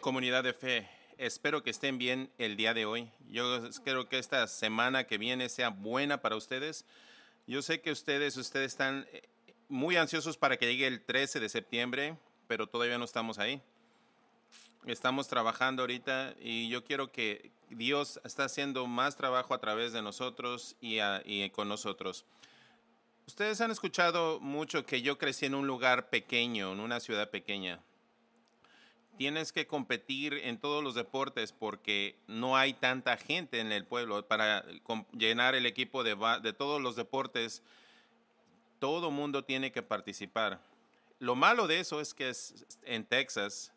Comunidad de fe, espero que estén bien el día de hoy. Yo creo que esta semana que viene sea buena para ustedes. Yo sé que ustedes están muy ansiosos para que llegue el 13 de septiembre, pero todavía no estamos ahí. Estamos trabajando ahorita y yo quiero que Dios está haciendo más trabajo a través de nosotros y con nosotros. Ustedes han escuchado mucho que yo crecí en un lugar pequeño, en una ciudad pequeña. Tienes que competir en todos los deportes porque no hay tanta gente en el pueblo para llenar el equipo de todos los deportes. Todo mundo tiene que participar. Lo malo de eso es que en Texas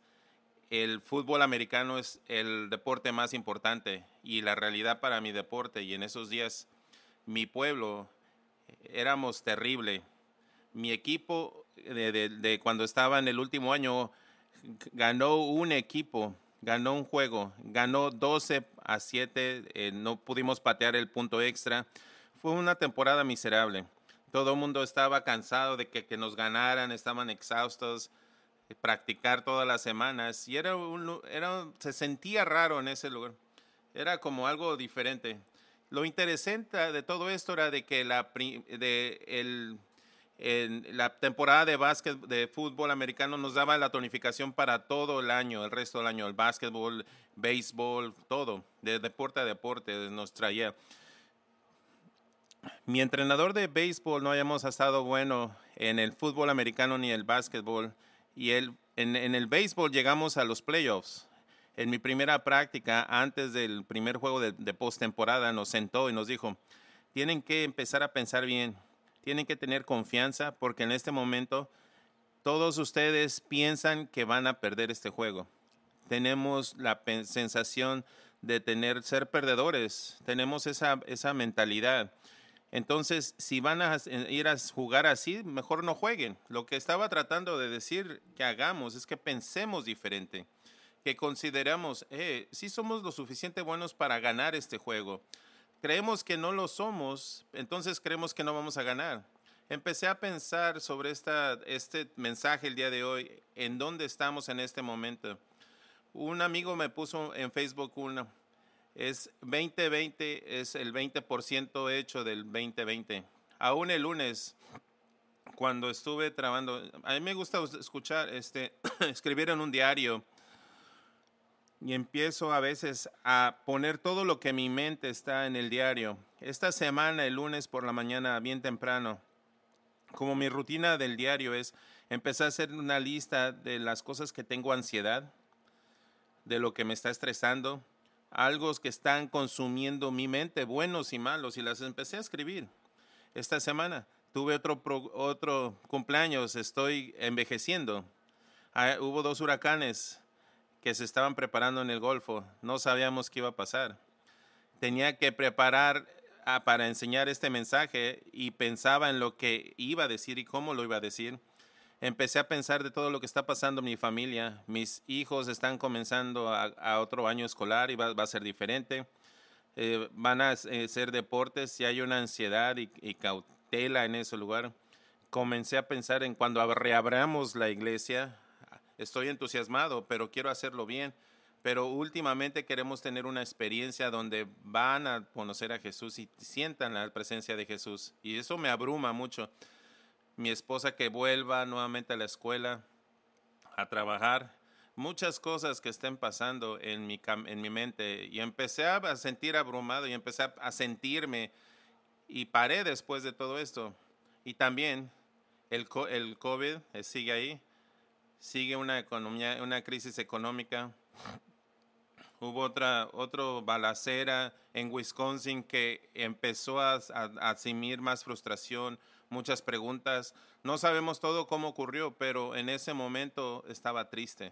el fútbol americano es el deporte más importante y la realidad para mi deporte. Y en esos días mi pueblo éramos terrible. Mi equipo de cuando estaba en el último año ganó un juego, ganó 12-7, no pudimos patear el punto extra. Fue una temporada miserable. Todo el mundo estaba cansado de que nos ganaran, estaban exhaustos, practicar todas las semanas. Y se sentía raro en ese lugar, era como algo diferente. Lo interesante de todo esto era de que en la temporada de fútbol americano nos daba la tonificación para todo el año, el resto del año, el básquetbol, béisbol, todo, de deporte a deporte nos traía. Mi entrenador de béisbol no habíamos estado bueno en el fútbol americano ni el básquetbol, y en el béisbol llegamos a los playoffs. En mi primera práctica, antes del primer juego de postemporada, nos sentó y nos dijo, tienen que empezar a pensar bien. Tienen que tener confianza porque en este momento todos ustedes piensan que van a perder este juego. Tenemos la sensación de ser perdedores. Tenemos esa mentalidad. Entonces, si van a ir a jugar así, mejor no jueguen. Lo que estaba tratando de decir que hagamos es que pensemos diferente. Que consideramos, sí somos lo suficiente buenos para ganar este juego. Creemos que no lo somos, entonces creemos que no vamos a ganar. Empecé a pensar sobre este mensaje el día de hoy, en dónde estamos en este momento. Un amigo me puso en Facebook es 2020, es el 20% hecho del 2020. Aún el lunes, cuando estuve trabajando, a mí me gusta escuchar, escribir en un diario. Y empiezo a veces a poner todo lo que mi mente está en el diario. Esta semana, el lunes por la mañana, bien temprano, como mi rutina del diario es, empecé a hacer una lista de las cosas que tengo ansiedad, de lo que me está estresando, algo que están consumiendo mi mente, buenos y malos, y las empecé a escribir. Esta semana tuve otro cumpleaños, estoy envejeciendo. Hubo 2 huracanes que se estaban preparando en el Golfo. No sabíamos qué iba a pasar. Tenía que preparar para enseñar este mensaje y pensaba en lo que iba a decir y cómo lo iba a decir. Empecé a pensar de todo lo que está pasando en mi familia. Mis hijos están comenzando a otro año escolar y va a ser diferente. Van a hacer deportes y hay una ansiedad y cautela en ese lugar. Comencé a pensar en cuando reabramos la iglesia. Estoy entusiasmado, pero quiero hacerlo bien. Pero últimamente queremos tener una experiencia donde van a conocer a Jesús y sientan la presencia de Jesús. Y eso me abruma mucho. Mi esposa que vuelva nuevamente a la escuela, a trabajar. Muchas cosas que estén pasando en mi mente. Y empecé a sentir abrumado y empecé a sentirme. Y paré después de todo esto. Y también el COVID sigue ahí. Sigue una crisis económica. Hubo otra balacera en Wisconsin que empezó a asimir más frustración, muchas preguntas. No sabemos todo cómo ocurrió, pero en ese momento estaba triste.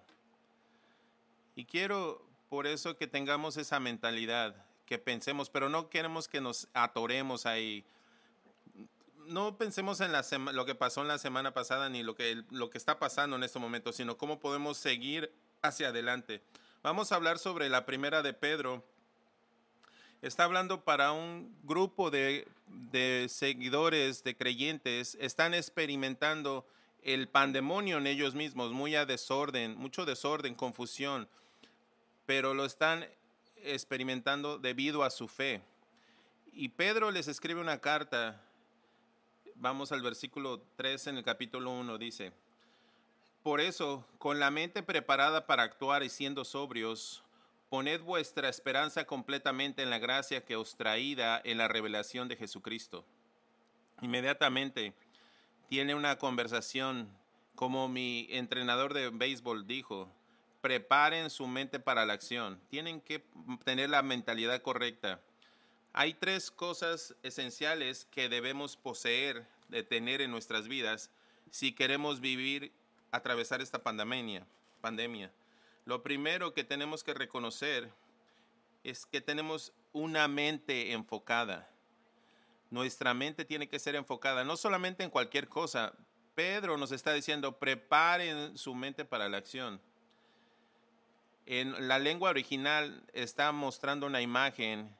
Y quiero por eso que tengamos esa mentalidad, que pensemos, pero no queremos que nos atoremos ahí. No pensemos en lo que pasó en la semana pasada ni lo que está pasando en este momento, sino cómo podemos seguir hacia adelante. Vamos a hablar sobre la primera de Pedro. Está hablando para un grupo de seguidores, de creyentes. Están experimentando el pandemonio en ellos mismos, mucho desorden, confusión, pero lo están experimentando debido a su fe. Y Pedro les escribe una carta, vamos al versículo 3 en el capítulo 1, dice: por eso, con la mente preparada para actuar y siendo sobrios, poned vuestra esperanza completamente en la gracia que os traída en la revelación de Jesucristo. Inmediatamente tiene una conversación, como mi entrenador de béisbol dijo, preparen su mente para la acción. Tienen que tener la mentalidad correcta. Hay tres cosas esenciales que debemos poseer, de tener en nuestras vidas, si queremos vivir, atravesar esta pandemia. Lo primero que tenemos que reconocer es que tenemos una mente enfocada. Nuestra mente tiene que ser enfocada, no solamente en cualquier cosa. Pedro nos está diciendo, preparen su mente para la acción. En la lengua original está mostrando una imagen,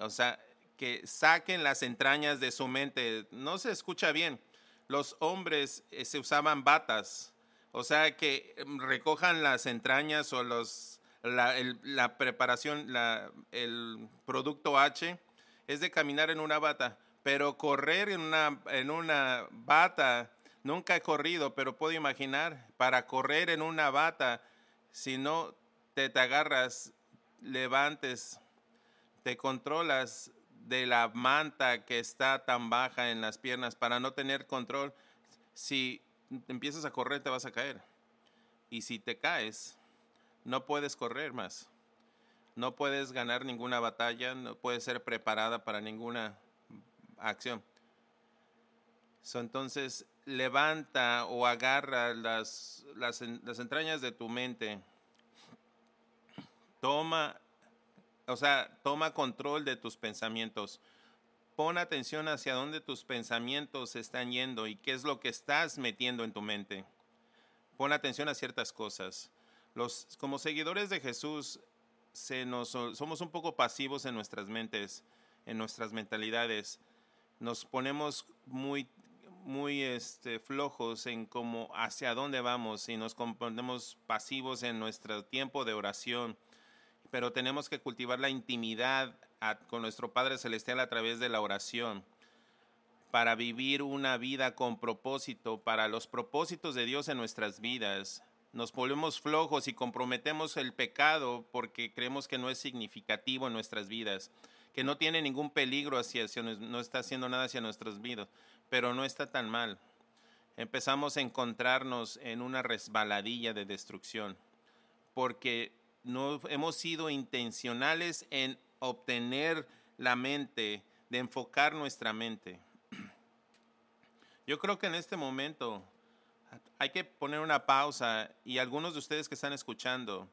o sea, que saquen las entrañas de su mente. No se escucha bien. Los hombres se usaban batas, o sea, que recojan las entrañas o la preparación, el producto H, es de caminar en una bata, pero correr en una bata, nunca he corrido, pero puedo imaginar, para correr en una bata, si no te agarras, levantes, te controlas de la manta que está tan baja en las piernas para no tener control. Si empiezas a correr, te vas a caer. Y si te caes, no puedes correr más. No puedes ganar ninguna batalla, no puedes ser preparada para ninguna acción. Entonces, levanta o agarra las entrañas de tu mente. Toma control de tus pensamientos. Pon atención hacia dónde tus pensamientos están yendo y qué es lo que estás metiendo en tu mente. Pon atención a ciertas cosas. Como seguidores de Jesús, somos un poco pasivos en nuestras mentes, en nuestras mentalidades. Nos ponemos muy flojos en cómo hacia dónde vamos y nos ponemos pasivos en nuestro tiempo de oración. Pero tenemos que cultivar la intimidad con nuestro Padre Celestial a través de la oración para vivir una vida con propósito, para los propósitos de Dios en nuestras vidas. Nos volvemos flojos y comprometemos el pecado porque creemos que no es significativo en nuestras vidas, que no tiene ningún peligro no está haciendo nada hacia nuestras vidas, pero no está tan mal. Empezamos a encontrarnos en una resbaladilla de destrucción porque no hemos sido intencionales en obtener la mente, de enfocar nuestra mente. Yo creo que en este momento hay que poner una pausa y algunos de ustedes que están escuchando,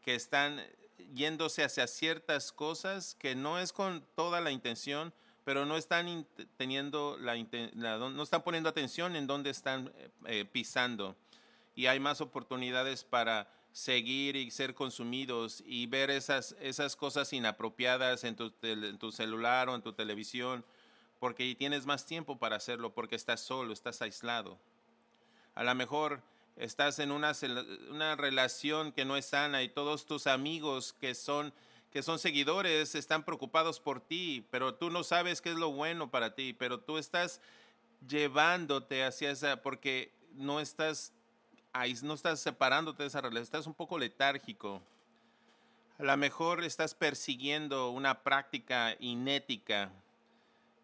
que están yéndose hacia ciertas cosas que no es con toda la intención, pero no están no están poniendo atención en dónde están pisando. Y hay más oportunidades para seguir y ser consumidos y ver esas cosas inapropiadas en tu celular o en tu televisión, porque tienes más tiempo para hacerlo, porque estás solo, estás aislado. A lo mejor estás en una relación que no es sana y todos tus amigos que son seguidores están preocupados por ti, pero tú no sabes qué es lo bueno para ti, pero tú estás llevándote hacia esa, porque no estás separándote de esa relación, estás un poco letárgico. A lo mejor estás persiguiendo una práctica inética.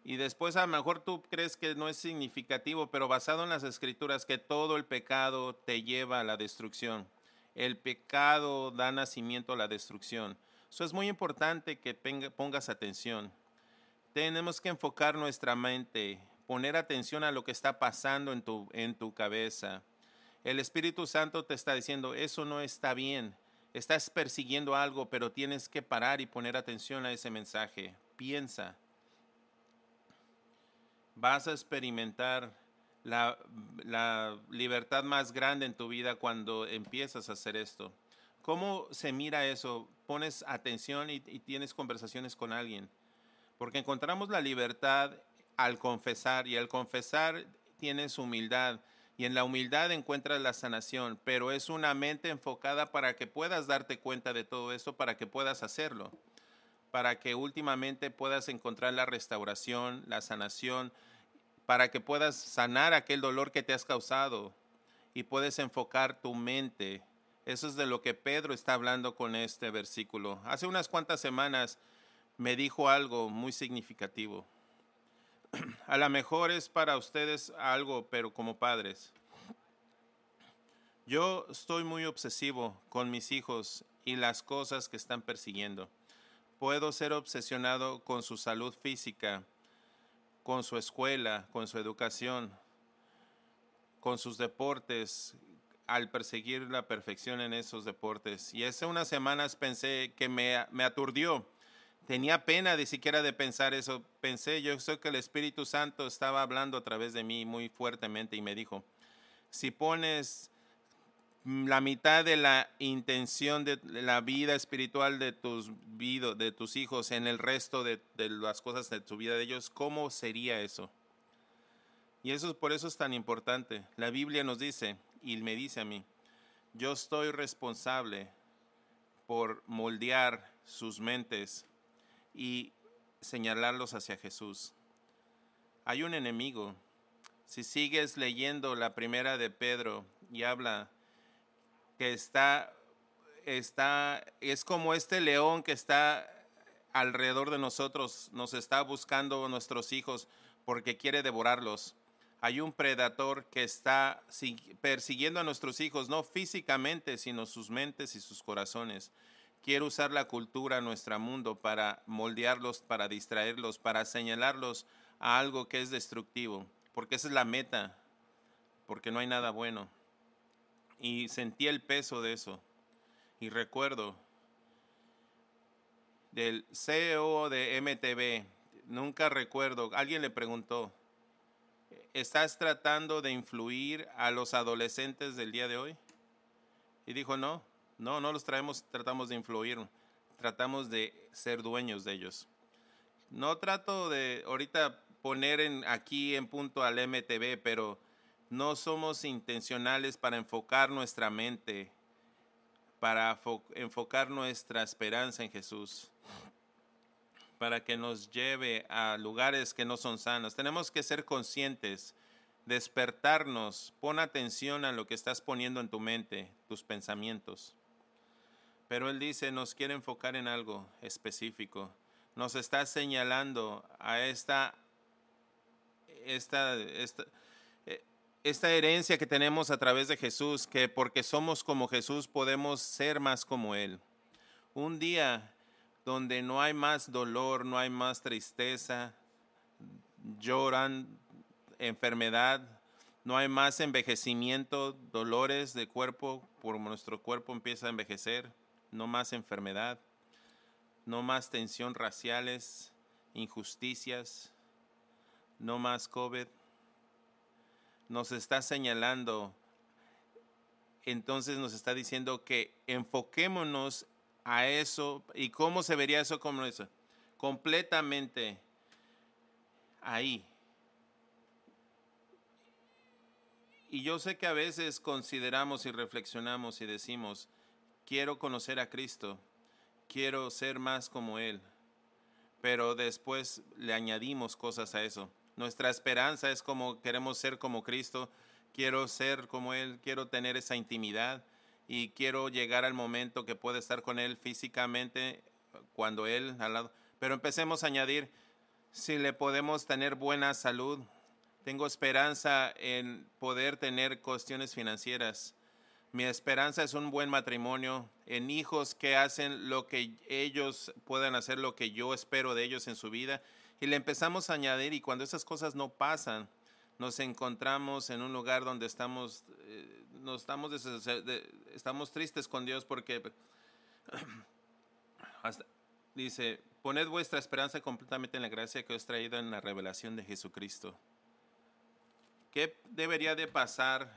Y después a lo mejor tú crees que no es significativo, pero basado en las Escrituras, que todo el pecado te lleva a la destrucción. El pecado da nacimiento a la destrucción. Eso es muy importante que pongas atención. Tenemos que enfocar nuestra mente, poner atención a lo que está pasando en tu cabeza. El Espíritu Santo te está diciendo, eso no está bien. Estás persiguiendo algo, pero tienes que parar y poner atención a ese mensaje. Piensa. Vas a experimentar la libertad más grande en tu vida cuando empiezas a hacer esto. ¿Cómo se mira eso? Pones atención y tienes conversaciones con alguien. Porque encontramos la libertad al confesar, y al confesar tienes humildad. y en la humildad encuentras la sanación, pero es una mente enfocada para que puedas darte cuenta de todo esto, para que puedas hacerlo, para que últimamente puedas encontrar la restauración, la sanación, para que puedas sanar aquel dolor que te has causado y puedes enfocar tu mente. Eso es de lo que Pedro está hablando con este versículo. Hace unas cuantas semanas me dijo algo muy significativo. A lo mejor es para ustedes algo, pero como padres. Yo estoy muy obsesivo con mis hijos y las cosas que están persiguiendo. Puedo ser obsesionado con su salud física, con su escuela, con su educación, con sus deportes, al perseguir la perfección en esos deportes. Y hace unas semanas pensé que me aturdió. Tenía pena de siquiera de pensar eso. Pensé, yo sé que el Espíritu Santo estaba hablando a través de mí muy fuertemente y me dijo, si pones la mitad de la intención de la vida espiritual de tus hijos en el resto de las cosas de tu vida de ellos, ¿cómo sería eso? Y eso por eso es tan importante. La Biblia nos dice, y me dice a mí, yo estoy responsable por moldear sus mentes y señalarlos hacia Jesús. Hay un enemigo. Si sigues leyendo la primera de Pedro y habla que es como este león que está alrededor de nosotros, nos está buscando nuestros hijos porque quiere devorarlos. Hay un predador que está persiguiendo a nuestros hijos, no físicamente, sino sus mentes y sus corazones. Quiere usar la cultura, nuestro mundo, para moldearlos, para distraerlos, para señalarlos a algo que es destructivo. Porque esa es la meta, porque no hay nada bueno. Y sentí el peso de eso. Y recuerdo del CEO de MTV, nunca recuerdo, alguien le preguntó, ¿estás tratando de influir a los adolescentes del día de hoy? Y dijo, no los tratamos de influir, tratamos de ser dueños de ellos. No trato de ahorita poner aquí en punto al MTV, pero no somos intencionales para enfocar nuestra mente, para enfocar nuestra esperanza en Jesús, para que nos lleve a lugares que no son sanos. Tenemos que ser conscientes, despertarnos, pon atención a lo que estás poniendo en tu mente, tus pensamientos. Pero Él dice, nos quiere enfocar en algo específico. Nos está señalando a esta herencia que tenemos a través de Jesús, que porque somos como Jesús podemos ser más como Él. Un día donde no hay más dolor, no hay más tristeza, lloran, enfermedad, no hay más envejecimiento, dolores de cuerpo, por nuestro cuerpo empieza a envejecer, no más enfermedad, no más tensión raciales, injusticias, no más COVID. Nos está señalando, entonces nos está diciendo que enfoquémonos a eso. ¿Y cómo se vería eso? Como eso, completamente ahí. Y yo sé que a veces consideramos y reflexionamos y decimos, quiero conocer a Cristo, quiero ser más como Él, pero después le añadimos cosas a eso. Nuestra esperanza es como queremos ser como Cristo, quiero ser como Él, quiero tener esa intimidad. Y quiero llegar al momento que pueda estar con Él físicamente, cuando Él al lado. Pero empecemos a añadir, si le podemos tener buena salud, tengo esperanza en poder tener cuestiones financieras. Mi esperanza es un buen matrimonio, en hijos que hacen lo que ellos puedan hacer, lo que yo espero de ellos en su vida. Y le empezamos a añadir, y cuando esas cosas no pasan, nos encontramos en un lugar donde estamos tristes con Dios porque dice, poned vuestra esperanza completamente en la gracia que os he traído en la revelación de Jesucristo. ¿Qué debería de pasar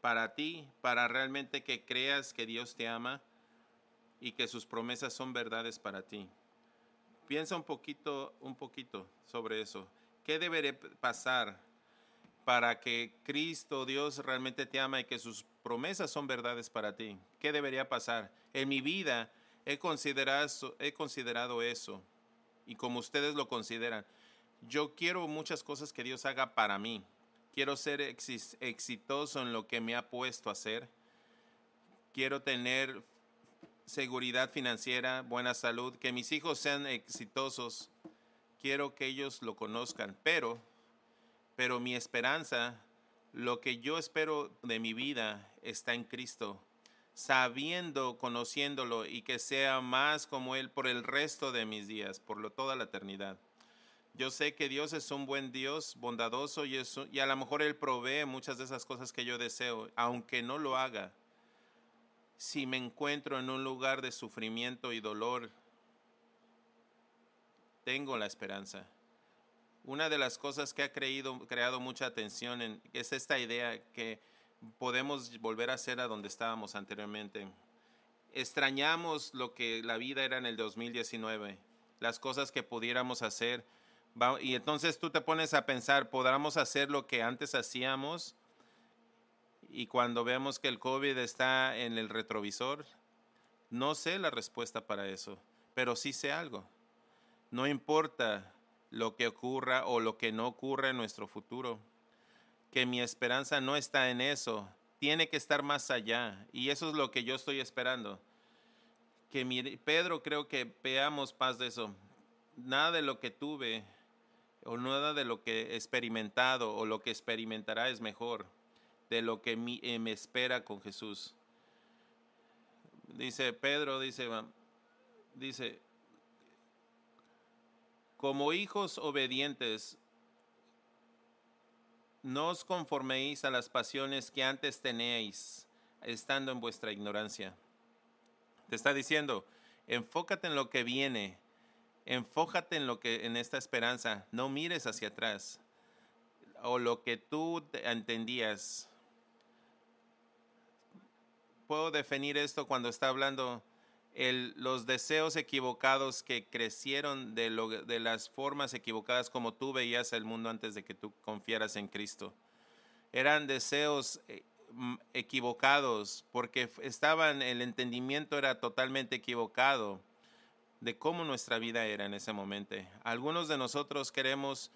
para ti, para realmente que creas que Dios te ama y que sus promesas son verdades para ti? Piensa un poquito sobre eso. ¿Qué debería pasar para que Cristo, Dios, realmente te ama y que sus promesas son verdades para ti? ¿Qué debería pasar? En mi vida he considerado eso, y como ustedes lo consideran, yo quiero muchas cosas que Dios haga para mí. Quiero ser exitoso en lo que me ha puesto a hacer. Quiero tener seguridad financiera, buena salud, que mis hijos sean exitosos. Quiero que ellos lo conozcan, pero mi esperanza, lo que yo espero de mi vida, está en Cristo, sabiendo, conociéndolo, y que sea más como Él por el resto de mis días, toda la eternidad. Yo sé que Dios es un buen Dios, bondadoso, y a lo mejor Él provee muchas de esas cosas que yo deseo, aunque no lo haga. Si me encuentro en un lugar de sufrimiento y dolor, tengo la esperanza. Una de las cosas que ha creado mucha atención es esta idea que podemos volver a ser a donde estábamos anteriormente. Extrañamos lo que la vida era en el 2019, las cosas que pudiéramos hacer. Y entonces tú te pones a pensar, ¿podríamos hacer lo que antes hacíamos? Y cuando vemos que el COVID está en el retrovisor, no sé la respuesta para eso, pero sí sé algo. No importa lo que ocurra o lo que no ocurra en nuestro futuro, que mi esperanza no está en eso, tiene que estar más allá, y eso es lo que yo estoy esperando. Que Pedro, creo que veamos paz de eso. Nada de lo que tuve o nada de lo que he experimentado o lo que experimentará es mejor de lo que me espera con Jesús. Dice Pedro, dice, como hijos obedientes, no os conforméis a las pasiones que antes teníais, estando en vuestra ignorancia. Te está diciendo, enfócate en lo que viene, enfócate en esta esperanza, no mires hacia atrás, o lo que tú entendías. Puedo definir esto cuando está hablando los deseos equivocados que crecieron de las formas equivocadas como tú veías el mundo antes de que tú confiaras en Cristo. Eran deseos equivocados porque el entendimiento era totalmente equivocado de cómo nuestra vida era en ese momento. Algunos de nosotros queremos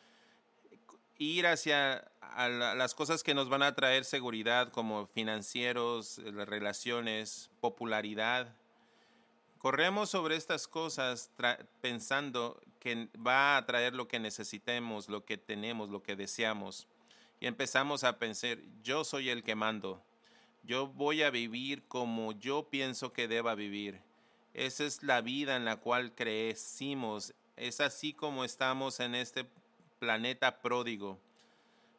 ir hacia las cosas que nos van a traer seguridad, como financieros, relaciones, popularidad. Corremos sobre estas cosas pensando que va a traer lo que necesitemos, lo que tenemos, lo que deseamos. Y empezamos a pensar, yo soy el que mando. Yo voy a vivir como yo pienso que deba vivir. Esa es la vida en la cual crecimos. Es así como estamos en este planeta pródigo.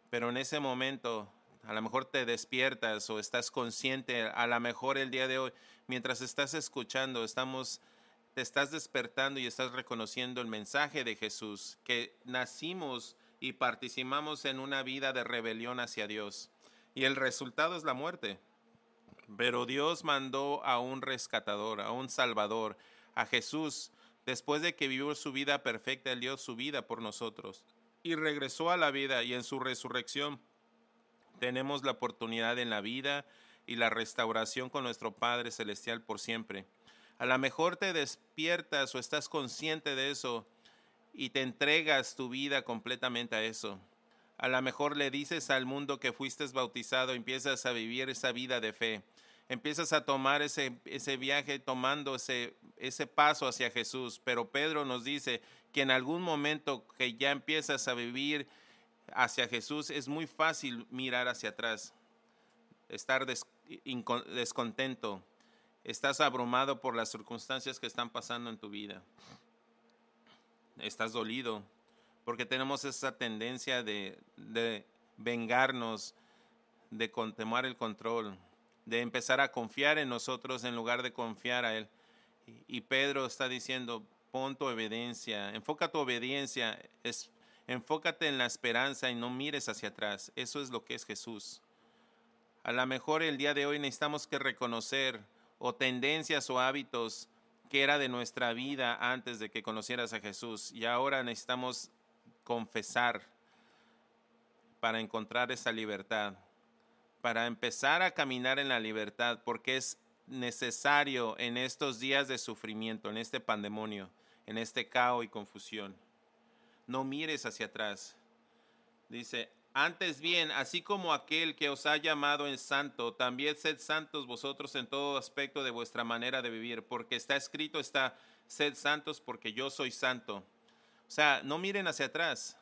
Pero en ese momento, a lo mejor te despiertas o estás consciente. A lo mejor el día de hoy, mientras estás escuchando, te estás despertando y estás reconociendo el mensaje de Jesús, que nacimos y participamos en una vida de rebelión hacia Dios. Y el resultado es la muerte. Pero Dios mandó a un rescatador, a un salvador, a Jesús. Después de que vivió su vida perfecta, Él dio su vida por nosotros y regresó a la vida, y en su resurrección tenemos la oportunidad en la vida y la restauración con nuestro Padre Celestial por siempre. A lo mejor te despiertas o estás consciente de eso y te entregas tu vida completamente a eso. A lo mejor le dices al mundo que fuiste bautizado, empiezas a vivir esa vida de fe. Empiezas a tomar ese viaje, tomando ese paso hacia Jesús. Pero Pedro nos dice que en algún momento que ya empiezas a vivir hacia Jesús, es muy fácil mirar hacia atrás, estar descontento. Estás abrumado por las circunstancias que están pasando en tu vida. Estás dolido porque tenemos esa tendencia de vengarnos, de tomar el control, de empezar a confiar en nosotros en lugar de confiar a Él. Y Pedro está diciendo, pon tu obediencia, enfoca tu obediencia, enfócate en la esperanza y no mires hacia atrás. Eso es lo que es Jesús. A lo mejor el día de hoy necesitamos que reconocer o tendencias o hábitos que era de nuestra vida antes de que conocieras a Jesús, y ahora necesitamos confesar. para encontrar esa libertad, para empezar a caminar en la libertad, porque es necesario en estos días de sufrimiento, en este pandemonio, en este caos y confusión. No mires hacia atrás. Dice, antes bien, así como aquel que os ha llamado es santo, también sed santos vosotros en todo aspecto de vuestra manera de vivir, porque está escrito, sed santos porque yo soy santo. O sea, no miren hacia atrás.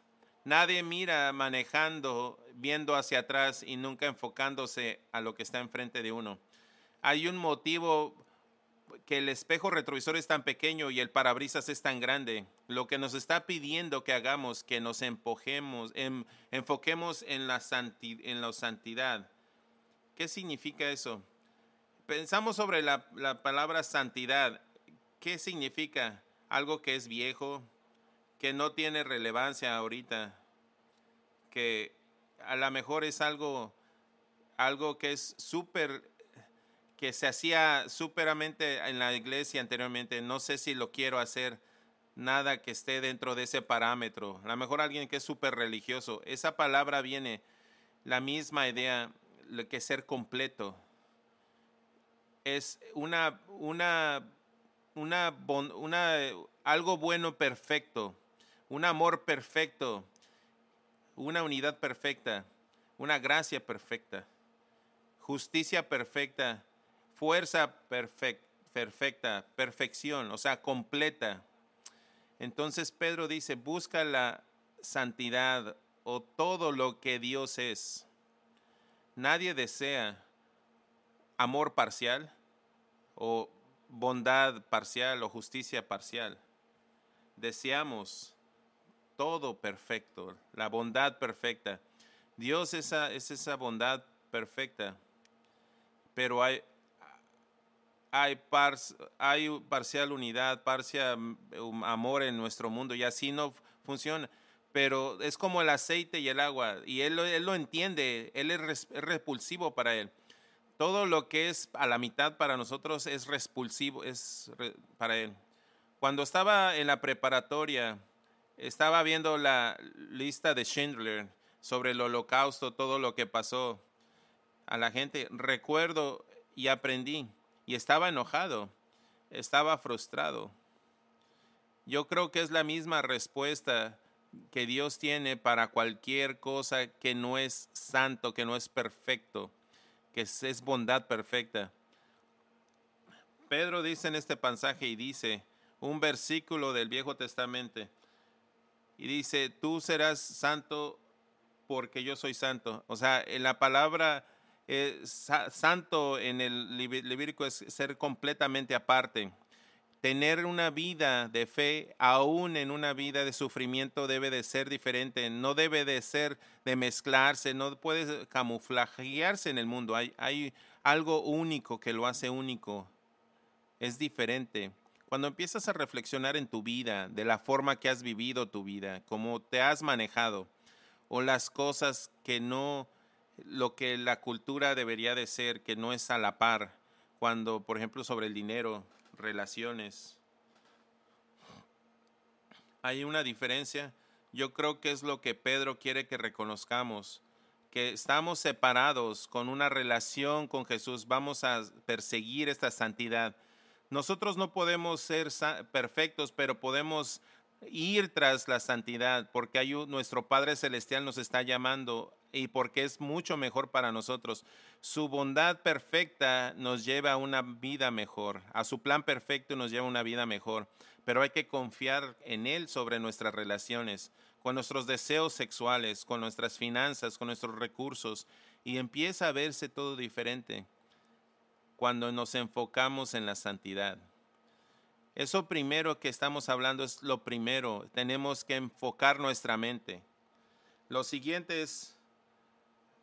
Nadie mira manejando, viendo hacia atrás y nunca enfocándose a lo que está enfrente de uno. Hay un motivo que el espejo retrovisor es tan pequeño y el parabrisas es tan grande. Lo que nos está pidiendo que hagamos, que nos enfoquemos en la santidad. ¿Qué significa eso? Pensamos sobre la palabra santidad. ¿Qué significa? Algo que es viejo, que no tiene relevancia ahorita, que a lo mejor es algo que es que se hacía súperamente en la iglesia anteriormente. No sé si lo quiero hacer, nada que esté dentro de ese parámetro. A lo mejor alguien que es súper religioso. Esa palabra viene, la misma idea, lo que es ser completo. Es algo bueno perfecto, un amor perfecto, una unidad perfecta, una gracia perfecta, justicia perfecta, fuerza perfecta, perfección, o sea, completa. Entonces Pedro dice, busca la santidad o todo lo que Dios es. Nadie desea amor parcial o bondad parcial o justicia parcial. Deseamos todo perfecto, la bondad perfecta. Dios es esa bondad perfecta, pero hay parcial unidad, parcial amor en nuestro mundo y así no funciona. Pero es como el aceite y el agua y él lo entiende, él es repulsivo para él. Todo lo que es a la mitad para nosotros es repulsivo para él. Cuando estaba en la preparatoria, estaba viendo la lista de Schindler sobre el holocausto, todo lo que pasó a la gente. Recuerdo y aprendí. Y estaba enojado, estaba frustrado. Yo creo que es la misma respuesta que Dios tiene para cualquier cosa que no es santo, que no es perfecto, que es bondad perfecta. Pedro dice en este pasaje y dice, un versículo del Viejo Testamento, y dice, tú serás santo porque yo soy santo. O sea, en la palabra santo en el levírico es ser completamente aparte. Tener una vida de fe, aún en una vida de sufrimiento, debe de ser diferente. No debe de ser de mezclarse, no puede camuflajearse en el mundo. Hay algo único que lo hace único. Es diferente. Cuando empiezas a reflexionar en tu vida, de la forma que has vivido tu vida, cómo te has manejado, o las cosas que no... lo que la cultura debería de ser, que no es a la par, cuando, por ejemplo, sobre el dinero, relaciones. Hay una diferencia. Yo creo que es lo que Pedro quiere que reconozcamos, que estamos separados con una relación con Jesús. Vamos a perseguir esta santidad. Nosotros no podemos ser perfectos, pero podemos ir tras la santidad, porque nuestro Padre Celestial nos está llamando y porque es mucho mejor para nosotros. Su bondad perfecta nos lleva a una vida mejor. A su plan perfecto nos lleva a una vida mejor. Pero hay que confiar en Él sobre nuestras relaciones, con nuestros deseos sexuales, con nuestras finanzas, con nuestros recursos. Y empieza a verse todo diferente cuando nos enfocamos en la santidad. Eso primero que estamos hablando es lo primero. Tenemos que enfocar nuestra mente. Lo siguiente es...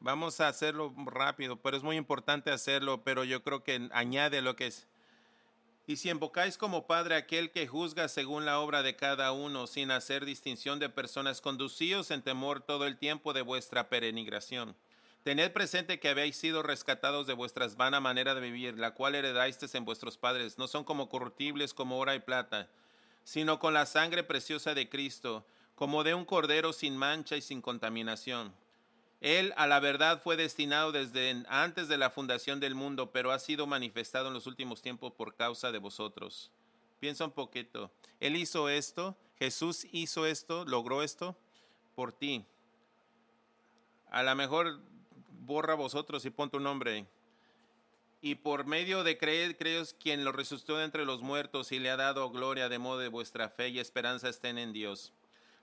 vamos a hacerlo rápido, pero es muy importante hacerlo, pero yo creo que añade lo que es. Y si invocáis como Padre aquel que juzga según la obra de cada uno, sin hacer distinción de personas, conducíos en temor todo el tiempo de vuestra peregrinación. Tened presente que habéis sido rescatados de vuestras vana manera de vivir, la cual heredasteis en vuestros padres. No son como corruptibles como oro y plata, sino con la sangre preciosa de Cristo, como de un cordero sin mancha y sin contaminación. Él a la verdad fue destinado desde antes de la fundación del mundo, pero ha sido manifestado en los últimos tiempos por causa de vosotros. Piensa un poquito. Él hizo esto, Jesús hizo esto, logró esto por ti. A lo mejor borra vosotros y pon tu nombre. Y por medio de creer, creéis quien lo resucitó de entre los muertos y le ha dado gloria, de modo de vuestra fe y esperanza estén en Dios.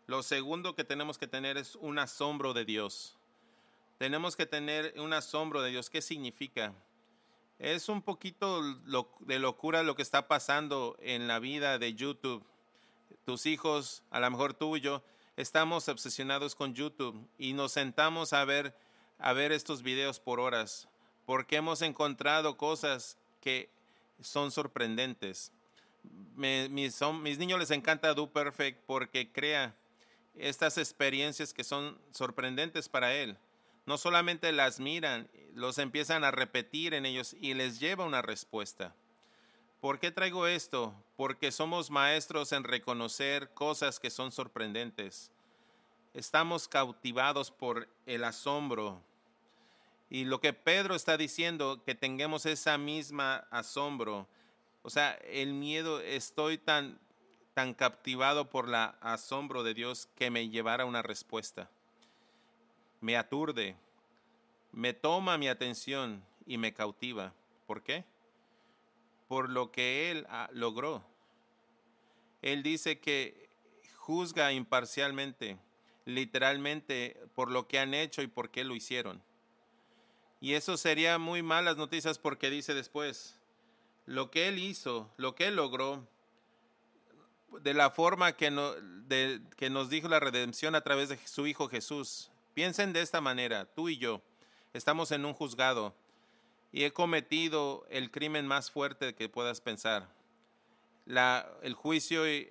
Lo segundo que tenemos que tener es un asombro de Dios. Tenemos que tener un asombro de Dios. ¿Qué significa? Es un poquito de locura lo que está pasando en la vida de YouTube. Tus hijos, a lo mejor tú y yo, estamos obsesionados con YouTube y nos sentamos a ver estos videos por horas, porque hemos encontrado cosas que son sorprendentes. Mis niños les encanta Do Perfect porque crea estas experiencias que son sorprendentes para él. No solamente las miran, los empiezan a repetir en ellos y les lleva una respuesta. ¿Por qué traigo esto? Porque somos maestros en reconocer cosas que son sorprendentes. Estamos cautivados por el asombro. Y lo que Pedro está diciendo, que tengamos esa misma asombro. O sea, el miedo, estoy tan captivado por el asombro de Dios que me llevará una respuesta. Me aturde, me toma mi atención y me cautiva. ¿Por qué? Por lo que Él logró. Él dice que juzga imparcialmente, literalmente, por lo que han hecho y por qué lo hicieron. Y eso sería muy malas noticias porque dice después, lo que Él hizo, lo que Él logró, de la forma que nos dijo la redención a través de su Hijo Jesús. Piensen de esta manera, tú y yo estamos en un juzgado y he cometido el crimen más fuerte que puedas pensar. El juicio, y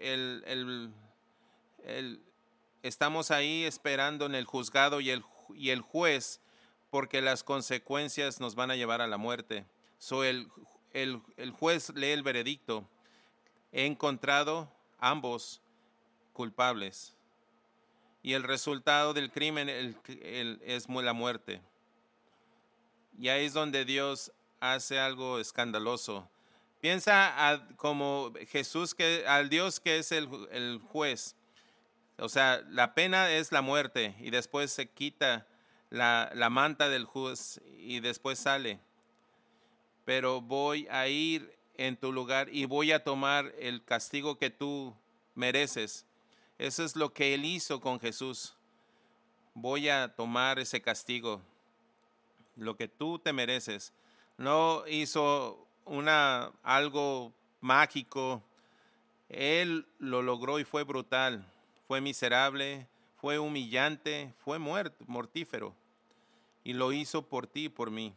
estamos ahí esperando en el juzgado y el juez, porque las consecuencias nos van a llevar a la muerte. So, el juez lee el veredicto. He encontrado ambos culpables. Y el resultado del crimen es la muerte. Y ahí es donde Dios hace algo escandaloso. Piensa como Jesús, al Dios que es el juez. O sea, la pena es la muerte y después se quita la manta del juez y después sale, pero voy a ir en tu lugar y voy a tomar el castigo que tú mereces. Eso es lo que Él hizo con Jesús. Voy a tomar ese castigo, lo que tú te mereces. No hizo algo mágico. Él lo logró y fue brutal, fue miserable, fue humillante, fue mortífero. Y lo hizo por ti y por mí.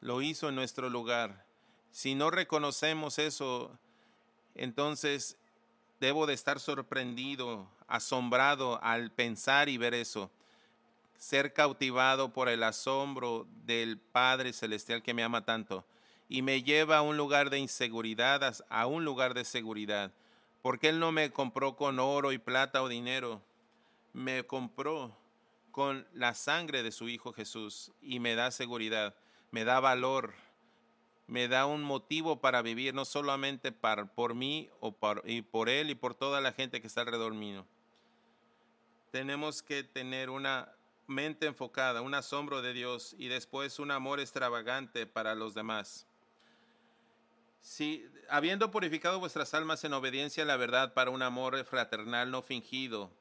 Lo hizo en nuestro lugar. Si no reconocemos eso, entonces debo de estar sorprendido, asombrado al pensar y ver eso. Ser cautivado por el asombro del Padre Celestial que me ama tanto. Y me lleva a un lugar de inseguridad, a un lugar de seguridad. Porque Él no me compró con oro y plata o dinero. Me compró con la sangre de su Hijo Jesús y me da seguridad, me da valor, me da un motivo para vivir, no solamente por mí y por Él y por toda la gente que está alrededor mío. Tenemos que tener una mente enfocada, un asombro de Dios y después un amor extravagante para los demás. Si, habiendo purificado vuestras almas en obediencia a la verdad para un amor fraternal no fingido,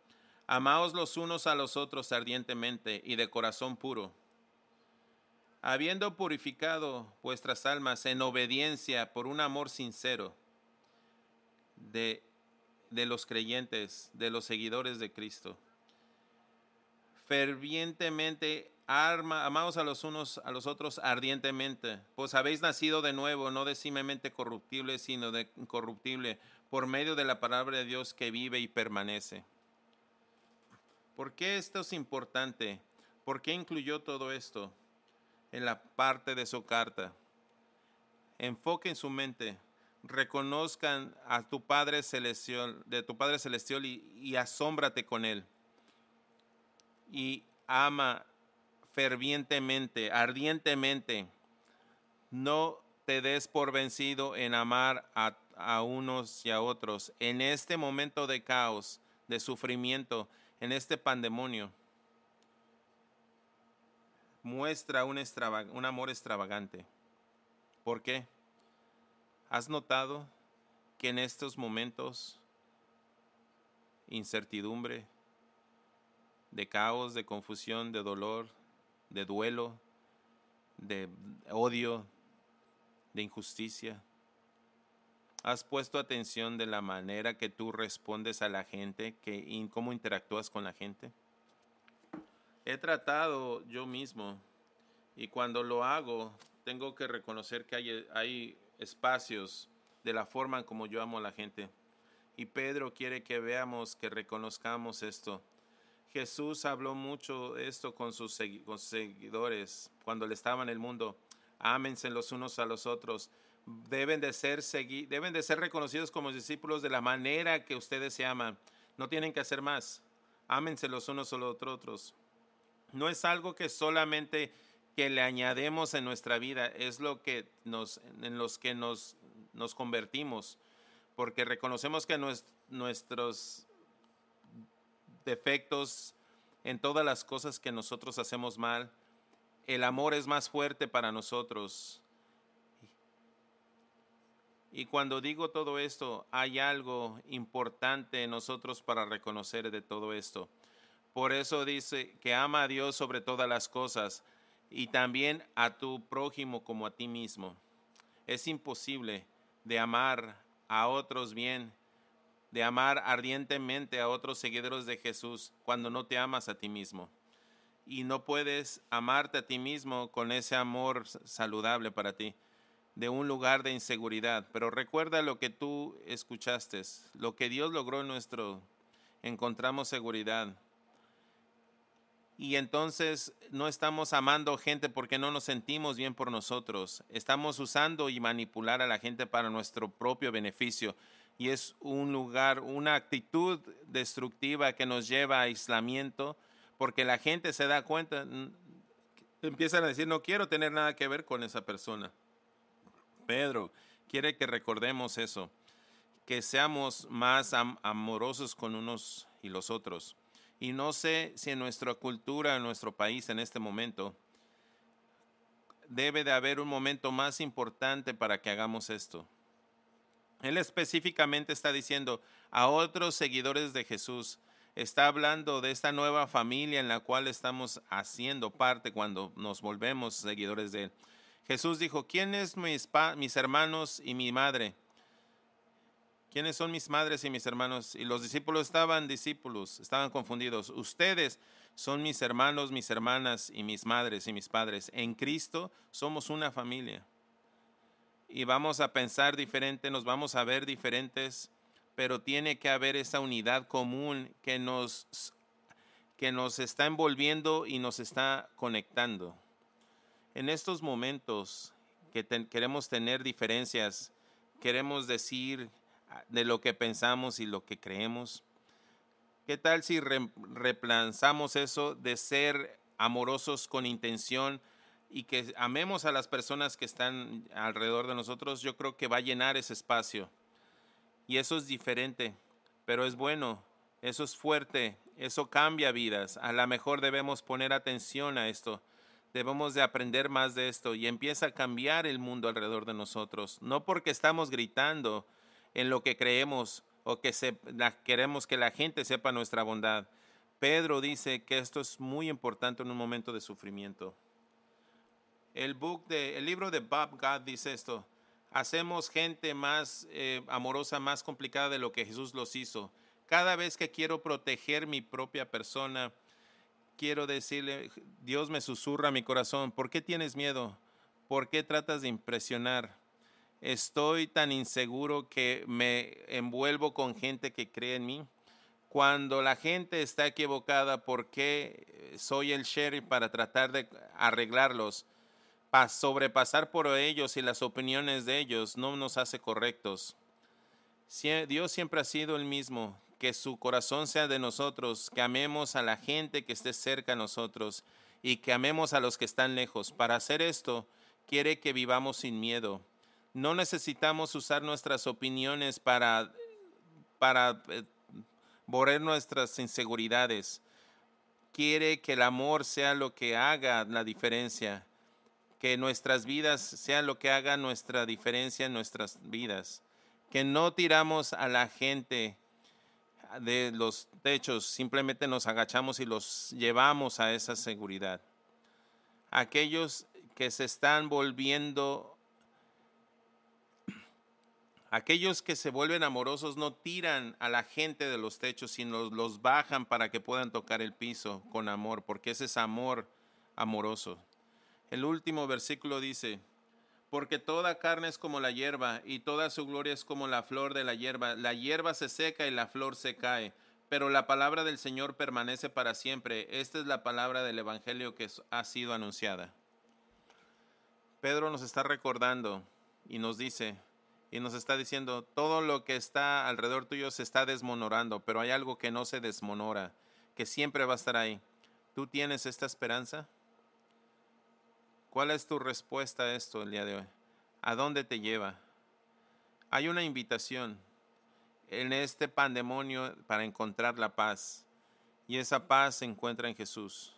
amaos los unos a los otros ardientemente y de corazón puro. Habiendo purificado vuestras almas en obediencia por un amor sincero de los creyentes, de los seguidores de Cristo. Fervientemente amaos a los unos a los otros ardientemente, pues habéis nacido de nuevo, no de simiente corruptible, sino de incorruptible, por medio de la palabra de Dios que vive y permanece. ¿Por qué esto es importante? ¿Por qué incluyó todo esto en la parte de su carta? Enfoquen su mente, reconozcan a tu Padre Celestial, y asómbrate con Él. Y ama fervientemente, ardientemente. No te des por vencido en amar a unos y a otros. En este momento de caos, de sufrimiento, en este pandemonio, muestra un amor extravagante. ¿Por qué? ¿Has notado que en estos momentos incertidumbre, de caos, de confusión, de dolor, de duelo, de odio, de injusticia? ¿Has puesto atención de la manera que tú respondes a la gente y cómo interactúas con la gente? He tratado yo mismo, y cuando lo hago tengo que reconocer que hay espacios de la forma en como yo amo a la gente. Y Pedro quiere que veamos, que reconozcamos esto. Jesús habló mucho esto con sus seguidores cuando él estaba en el mundo. Ámense los unos a los otros. Deben de ser reconocidos como discípulos de la manera que ustedes se aman. No tienen que hacer más. Ámense los unos a los otros. No es algo que solamente que le añadimos en nuestra vida, es lo que nos convertimos. Porque reconocemos que nuestros defectos, en todas las cosas que nosotros hacemos mal, el amor es más fuerte para nosotros. Y cuando digo todo esto, hay algo importante en nosotros para reconocer de todo esto. Por eso dice que ama a Dios sobre todas las cosas y también a tu prójimo como a ti mismo. Es imposible de amar a otros bien, de amar ardientemente a otros seguidores de Jesús cuando no te amas a ti mismo. Y no puedes amarte a ti mismo con ese amor saludable para ti, de un lugar de inseguridad. Pero recuerda lo que tú escuchaste, lo que Dios logró en nuestro, encontramos seguridad. Y entonces no estamos amando gente porque no nos sentimos bien por nosotros. Estamos usando y manipular a la gente para nuestro propio beneficio. Y es un lugar, una actitud destructiva que nos lleva a aislamiento, porque la gente se da cuenta, empiezan a decir, no quiero tener nada que ver con esa persona. Pedro quiere que recordemos eso, que seamos más amorosos con unos y los otros. Y no sé si en nuestra cultura, en nuestro país, en este momento, debe de haber un momento más importante para que hagamos esto. Él específicamente está diciendo a otros seguidores de Jesús, está hablando de esta nueva familia en la cual estamos haciendo parte cuando nos volvemos seguidores de Él. Jesús dijo, ¿quiénes son mis hermanos y mi madre? ¿Quiénes son mis madres y mis hermanos? Y los discípulos estaban confundidos. Ustedes son mis hermanos, mis hermanas y mis madres y mis padres. En Cristo somos una familia. Y vamos a pensar diferente, nos vamos a ver diferentes, pero tiene que haber esa unidad común que nos está envolviendo y nos está conectando. En estos momentos que queremos tener diferencias, queremos decir de lo que pensamos y lo que creemos. ¿Qué tal si replanzamos eso de ser amorosos con intención y que amemos a las personas que están alrededor de nosotros? Yo creo que va a llenar ese espacio. Y eso es diferente, pero es bueno, eso es fuerte, eso cambia vidas. A lo mejor debemos poner atención a esto. Debemos de aprender más de esto y empieza a cambiar el mundo alrededor de nosotros. No porque estamos gritando en lo que creemos o que queremos que la gente sepa nuestra bondad. Pedro dice que esto es muy importante en un momento de sufrimiento. El libro de Bob Goff dice esto. Hacemos gente más amorosa, más complicada de lo que Jesús los hizo. Cada vez que quiero proteger mi propia persona, quiero decirle, Dios me susurra a mi corazón, ¿por qué tienes miedo? ¿Por qué tratas de impresionar? Estoy tan inseguro que me envuelvo con gente que cree en mí. Cuando la gente está equivocada, ¿por qué soy el sheriff para tratar de arreglarlos? Para sobrepasar por ellos y las opiniones de ellos no nos hace correctos. Dios siempre ha sido el mismo, que su corazón sea de nosotros, que amemos a la gente que esté cerca a nosotros y que amemos a los que están lejos. Para hacer esto, quiere que vivamos sin miedo. No necesitamos usar nuestras opiniones para borrar nuestras inseguridades. Quiere que el amor sea lo que haga la diferencia, que nuestras vidas sea lo que haga nuestra diferencia en nuestras vidas, que no tiramos a la gente de los techos, simplemente nos agachamos y los llevamos a esa seguridad. Aquellos que se están volviendo, aquellos que se vuelven amorosos no tiran a la gente de los techos, sino los bajan para que puedan tocar el piso con amor, porque ese es amor amoroso. El último versículo dice: porque toda carne es como la hierba, y toda su gloria es como la flor de la hierba. La hierba se seca y la flor se cae, pero la palabra del Señor permanece para siempre. Esta es la palabra del Evangelio que ha sido anunciada. Pedro nos está recordando y nos dice, y nos está diciendo, todo lo que está alrededor tuyo se está desmoronando, pero hay algo que no se desmonora, que siempre va a estar ahí. ¿Tú tienes esta esperanza? ¿Cuál es tu respuesta a esto el día de hoy? ¿A dónde te lleva? Hay una invitación en este pandemonio para encontrar la paz, y esa paz se encuentra en Jesús.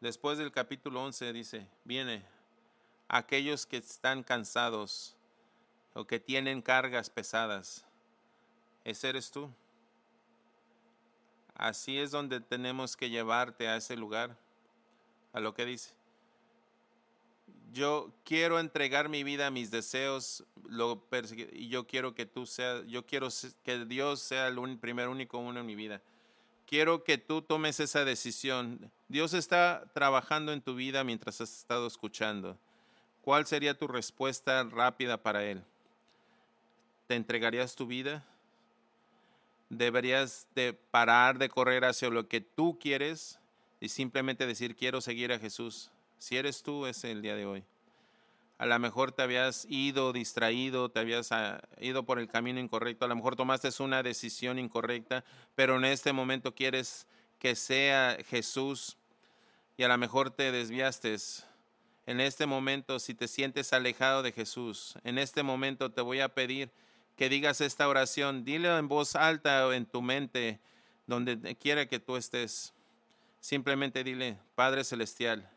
Después del capítulo 11 dice, viene aquellos que están cansados o que tienen cargas pesadas. Ese eres tú. Así es donde tenemos que llevarte, a ese lugar, a lo que dice. Yo quiero entregar mi vida a mis deseos, y yo quiero que tú seas, yo quiero que Dios sea el primer único uno en mi vida. Quiero que tú tomes esa decisión. Dios está trabajando en tu vida mientras has estado escuchando. ¿Cuál sería tu respuesta rápida para Él? ¿Te entregarías tu vida? ¿Deberías de parar de correr hacia lo que tú quieres y simplemente decir, quiero seguir a Jesús? Si eres tú, es el día de hoy. A lo mejor te habías ido distraído, te habías ido por el camino incorrecto, a lo mejor tomaste una decisión incorrecta, pero en este momento quieres que sea Jesús y a lo mejor te desviaste. En este momento, si te sientes alejado de Jesús, en este momento te voy a pedir que digas esta oración. Dile en voz alta en tu mente, donde quiera que tú estés. Simplemente dile, Padre Celestial,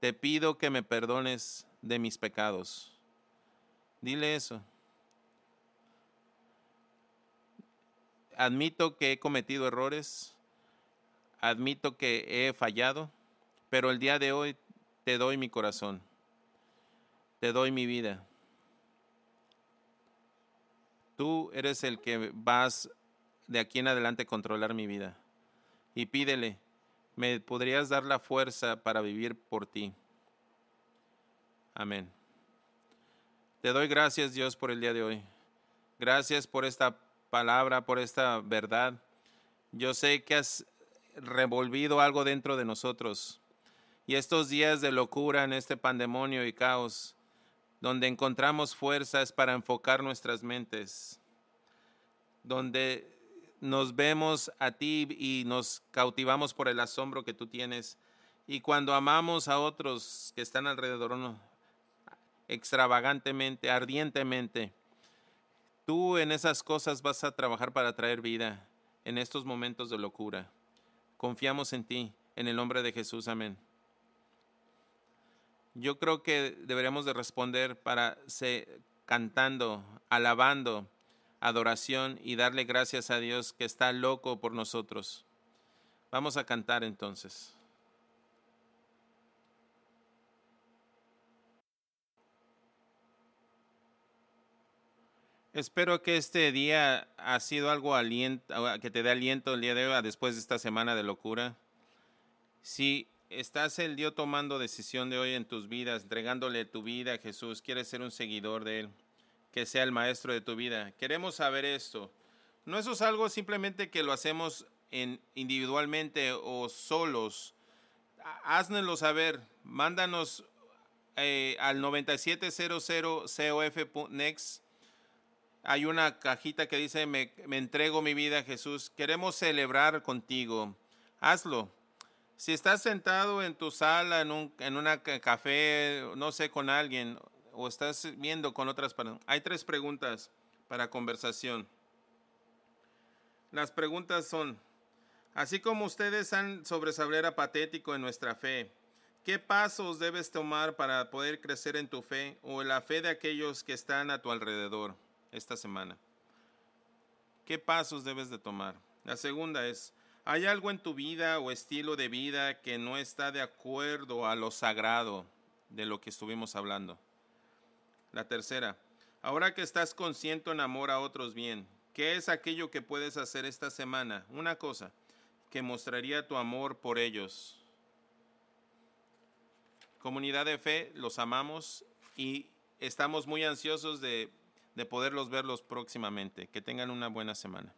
te pido que me perdones de mis pecados. Dile eso. Admito que he cometido errores. Admito que he fallado. Pero el día de hoy te doy mi corazón. Te doy mi vida. Tú eres el que vas de aquí en adelante a controlar mi vida. Y pídele, ¿me podrías dar la fuerza para vivir por ti? Amén. Te doy gracias, Dios, por el día de hoy. Gracias por esta palabra, por esta verdad. Yo sé que has revolvido algo dentro de nosotros. Y estos días de locura en este pandemonio y caos, donde encontramos fuerzas para enfocar nuestras mentes, donde nos vemos a ti y nos cautivamos por el asombro que tú tienes. Y cuando amamos a otros que están alrededor, extravagantemente, ardientemente, tú en esas cosas vas a trabajar para traer vida en estos momentos de locura. Confiamos en ti, en el nombre de Jesús. Amén. Yo creo que deberíamos de responder cantando, alabando, adoración y darle gracias a Dios que está loco por nosotros. Vamos a cantar entonces. Espero que este día ha sido algo que te dé aliento el día de hoy, después de esta semana de locura. Si estás el día tomando decisión de hoy en tus vidas, entregándole tu vida a Jesús, quieres ser un seguidor de Él, que sea el maestro de tu vida. Queremos saber esto. No eso es algo simplemente que lo hacemos individualmente o solos. Háznoslo saber. Mándanos al 9700cof.next. Hay una cajita que dice, me entrego mi vida a Jesús. Queremos celebrar contigo. Hazlo. Si estás sentado en tu sala, en un café, no sé, con alguien, o estás viendo con otras personas, hay 3 preguntas para conversación. Las preguntas son: así como ustedes han sobresabrera patético en nuestra fe, ¿qué pasos debes tomar para poder crecer en tu fe o en la fe de aquellos que están a tu alrededor esta semana? ¿Qué pasos debes de tomar? La segunda es: ¿hay algo en tu vida o estilo de vida que no está de acuerdo a lo sagrado de lo que estuvimos hablando? La tercera: ahora que estás consciente en amor a otros bien, ¿qué es aquello que puedes hacer esta semana? Una cosa que mostraría tu amor por ellos. Comunidad de fe, los amamos y estamos muy ansiosos de poderlos verlos próximamente. Que tengan una buena semana.